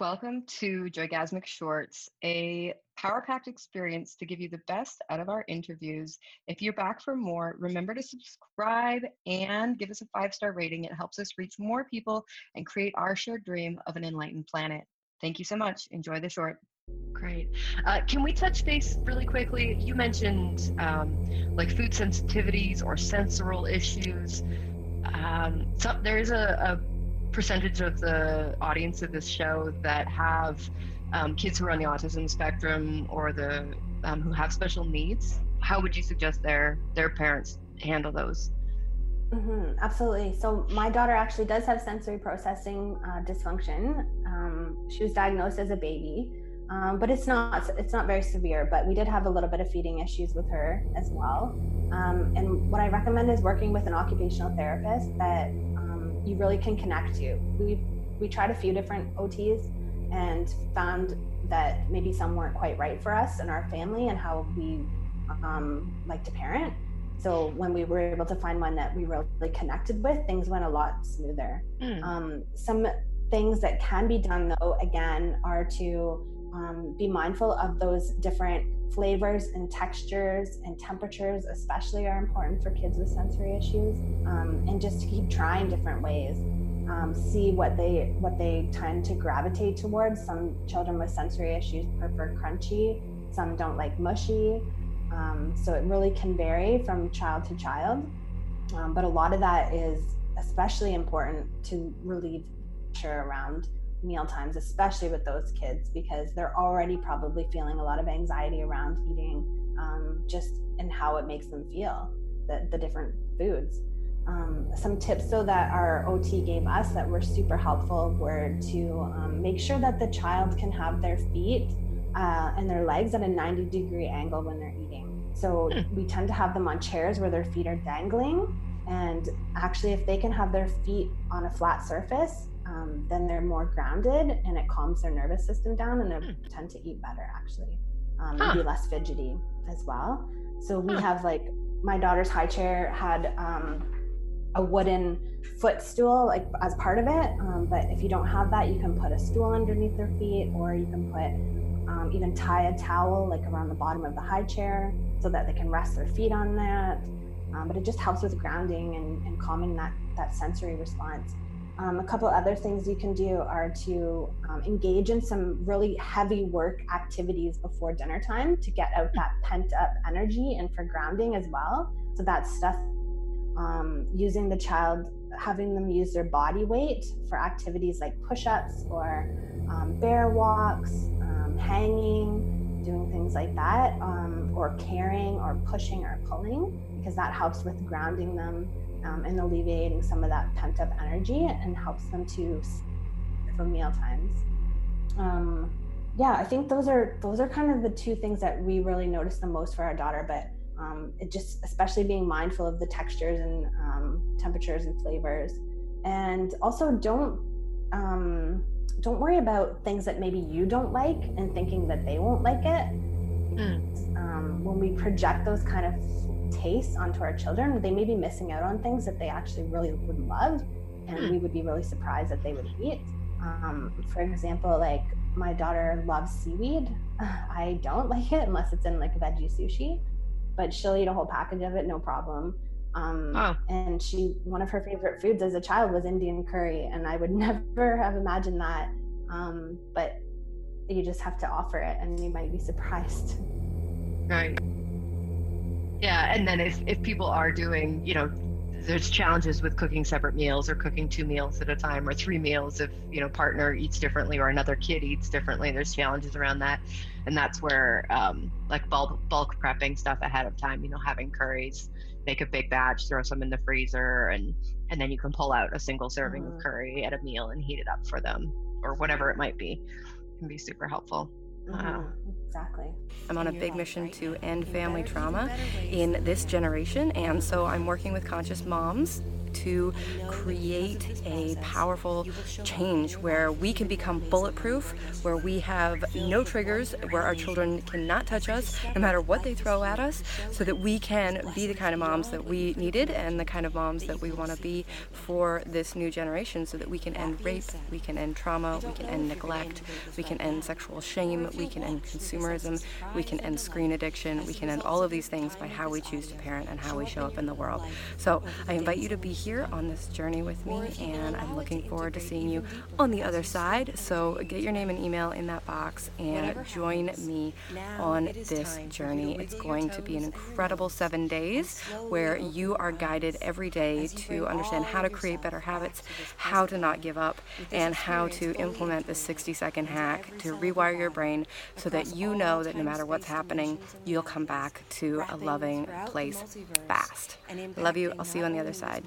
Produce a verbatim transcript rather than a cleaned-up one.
Welcome to Joygasmic Shorts, a power-packed experience to give you the best out of our interviews. If you're back for more, remember to subscribe and give us a five-star rating. It helps us reach more people and create our shared dream of an enlightened planet. Thank you so much. Enjoy the short. Great. Uh, can we touch base really quickly? You mentioned um, like food sensitivities or sensorial issues. Um, so there is a, a percentage of the audience of this show that have um, kids who are on the autism spectrum or the um, who have special needs. How would you suggest their their parents handle those? Mm-hmm, absolutely. So my daughter actually does have sensory processing uh, dysfunction. Um, she was diagnosed as a baby, um, but it's not it's not very severe. But we did have a little bit of feeding issues with her as well. Um, and what I recommend is working with an occupational therapist that you really can connect to. We've, we tried a few different O Ts and found that maybe some weren't quite right for us and our family and how we um, like to parent. So when we were able to find one that we really connected with, things went a lot smoother. Mm. Um, some things that can be done though, again, are to um, be mindful of those different flavors and textures and temperatures, especially are important for kids with sensory issues. Um, and just to keep trying different ways, um, see what they what they tend to gravitate towards. Some children with sensory issues prefer crunchy, some don't like mushy. Um, so it really can vary from child to child. Um, but a lot of that is especially important to relieve pressure around meal times, especially with those kids, because they're already probably feeling a lot of anxiety around eating, um, just in how it makes them feel, the, the different foods. Um, some tips though that our O T gave us that were super helpful were to um, make sure that the child can have their feet uh, and their legs at a ninety degree angle when they're eating. So we tend to have them on chairs where their feet are dangling, and actually if they can have their feet on a flat surface, Um, then they're more grounded and it calms their nervous system down, and they mm. tend to eat better actually, um, huh. and be less fidgety as well. So we huh. have, like, my daughter's high chair had um, a wooden footstool like as part of it, um, but if you don't have that, you can put a stool underneath their feet, or you can put um, even tie a towel like around the bottom of the high chair so that they can rest their feet on that. Um, but it just helps with grounding and, and calming that, that sensory response. Um, a couple other things you can do are to um, engage in some really heavy work activities before dinner time to get out that pent up energy, and for grounding as well. So that's stuff um, using the child, having them use their body weight for activities like push-ups or um, bear walks, um, hanging, doing things like that, um, or carrying or pushing or pulling, because that helps with grounding them. Um, and alleviating some of that pent-up energy, and helps them to for meal times. Um, yeah, I think those are those are kind of the two things that we really noticed the most for our daughter. But um, it just, especially being mindful of the textures and um, temperatures and flavors, and also don't um, don't worry about things that maybe you don't like and thinking that they won't like it. Mm. Um, when we project those kind of tastes onto our children, they may be missing out on things that they actually really would love, and we would be really surprised that they would eat. Um, for example, like my daughter loves seaweed. I don't like it unless it's in like veggie sushi, but she'll eat a whole package of it, no problem. Um, oh. And she, one of her favorite foods as a child was Indian curry, and I would never have imagined that. Um, but you just have to offer it, and you might be surprised. Right. Yeah, and then if, if people are doing, you know, there's challenges with cooking separate meals or cooking two meals at a time or three meals if, you know, partner eats differently or another kid eats differently, there's challenges around that. And that's where um, like bulk, bulk prepping stuff ahead of time, you know, having curries, make a big batch, throw some in the freezer, and, and then you can pull out a single serving mm-hmm. of curry at a meal and heat it up for them, or whatever it might be. It can be super helpful. Wow. Mm-hmm. Exactly. I'm on a big mission to end family trauma in this generation, and so I'm working with conscious moms to create a powerful change where we can become bulletproof, where we have no triggers, where our children cannot touch us no matter what they throw at us, so that we can be the kind of moms that we needed and the kind of moms that we want to be for this new generation, so that we can end rape, we can end trauma, we can end neglect, we can end sexual shame, we can end consumerism, we can end screen addiction, we can end all of these things by how we choose to parent and how we show up in the world. So I invite you to be here on this journey with me, and I'm looking forward to seeing you on the other side. So get your name and email in that box and join me on this journey. It's going to be an incredible seven days where you are guided every day to understand how to create better habits, how to not give up, and how to implement this sixty second hack to rewire your brain so that you know that no matter what's happening, you'll come back to a loving place fast. Love you. I'll see you on the other side.